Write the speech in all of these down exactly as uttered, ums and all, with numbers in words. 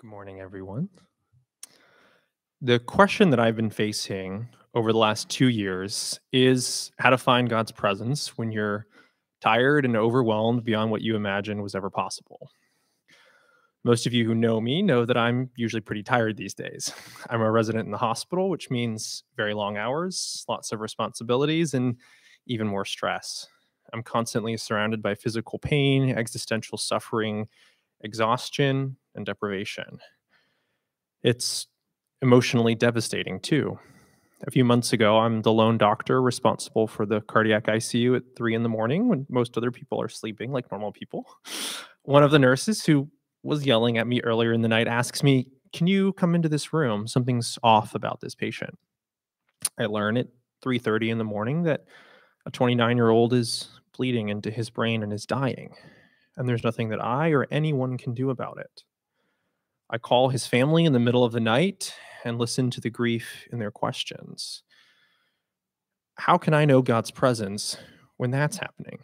Good morning, everyone. The question that I've been facing over the last two years is how to find God's presence when you're tired and overwhelmed beyond what you imagined was ever possible. Most of you who know me know that I'm usually pretty tired these days. I'm a resident in the hospital, which means very long hours, lots of responsibilities, and even more stress. I'm constantly surrounded by physical pain, existential suffering, exhaustion, and deprivation. It's emotionally devastating, too. A few months ago, I'm the lone doctor responsible for the cardiac I C U at three in the morning when most other people are sleeping like normal people. One of the nurses who was yelling at me earlier in the night asks me, "Can you come into this room? Something's off about this patient." I learn at three thirty in the morning that a twenty-nine-year-old is bleeding into his brain and is dying, and there's nothing that I or anyone can do about it. I call his family in the middle of the night and listen to the grief in their questions. How can I know God's presence when that's happening?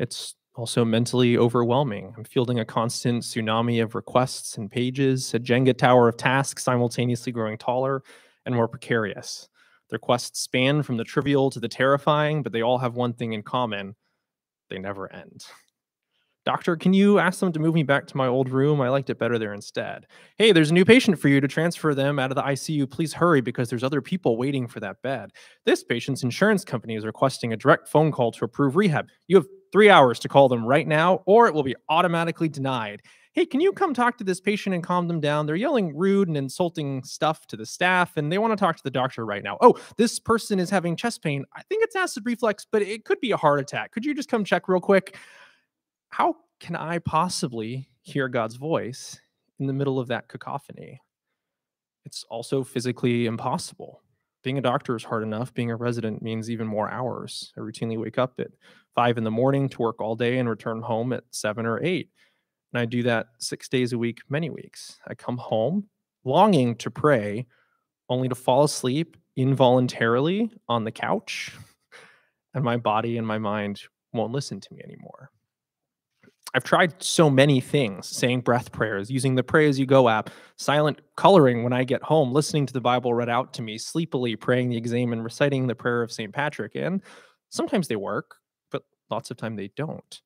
It's also mentally overwhelming. I'm fielding a constant tsunami of requests and pages, a Jenga tower of tasks simultaneously growing taller and more precarious. The requests span from the trivial to the terrifying, but they all have one thing in common. They never end. "Doctor, can you ask them to move me back to my old room? I liked it better there instead." "Hey, there's a new patient for you to transfer them out of the I C U. Please hurry because there's other people waiting for that bed. This patient's insurance company is requesting a direct phone call to approve rehab. You have three hours to call them right now or it will be automatically denied. Hey, can you come talk to this patient and calm them down? They're yelling rude and insulting stuff to the staff, and they want to talk to the doctor right now. Oh, this person is having chest pain. I think it's acid reflux, but it could be a heart attack. Could you just come check real quick?" How can I possibly hear God's voice in the middle of that cacophony? It's also physically impossible. Being a doctor is hard enough. Being a resident means even more hours. I routinely wake up at five in the morning to work all day and return home at seven or eight. And I do that six days a week, many weeks. I come home longing to pray, only to fall asleep involuntarily on the couch, and my body and my mind won't listen to me anymore. I've tried so many things, saying breath prayers, using the Pray As You Go app, silent coloring when I get home, listening to the Bible read out to me, sleepily praying the examen and reciting the prayer of Saint Patrick. And sometimes they work, but lots of time they don't.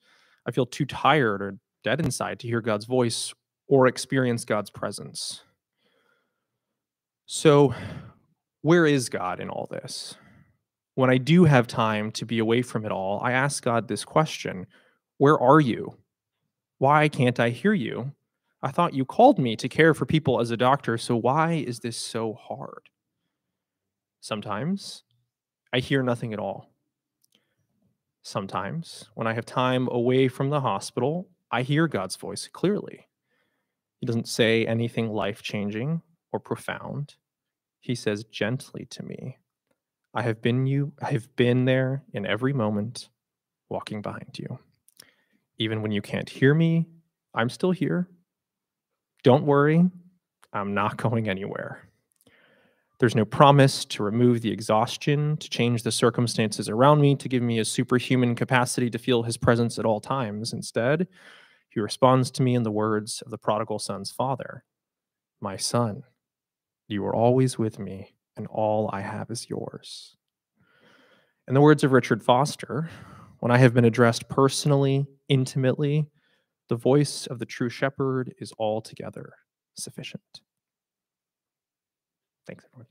I feel too tired or dead inside to hear God's voice or experience God's presence. So where is God in all this? When I do have time to be away from it all, I ask God this question: where are you? Why can't I hear you? I thought you called me to care for people as a doctor, so why is this so hard? Sometimes I hear nothing at all. Sometimes when I have time away from the hospital, I hear God's voice clearly. He doesn't say anything life-changing or profound. He says gently to me, "I have been you, I have been there in every moment, walking behind you. Even when you can't hear me, I'm still here. Don't worry, I'm not going anywhere." There's no promise to remove the exhaustion, to change the circumstances around me, to give me a superhuman capacity to feel his presence at all times. Instead, he responds to me in the words of the prodigal son's father: "My son, you were always with me, and all I have is yours." In the words of Richard Foster, when I have been addressed personally, intimately, the voice of the true shepherd is altogether sufficient. Thanks, everyone.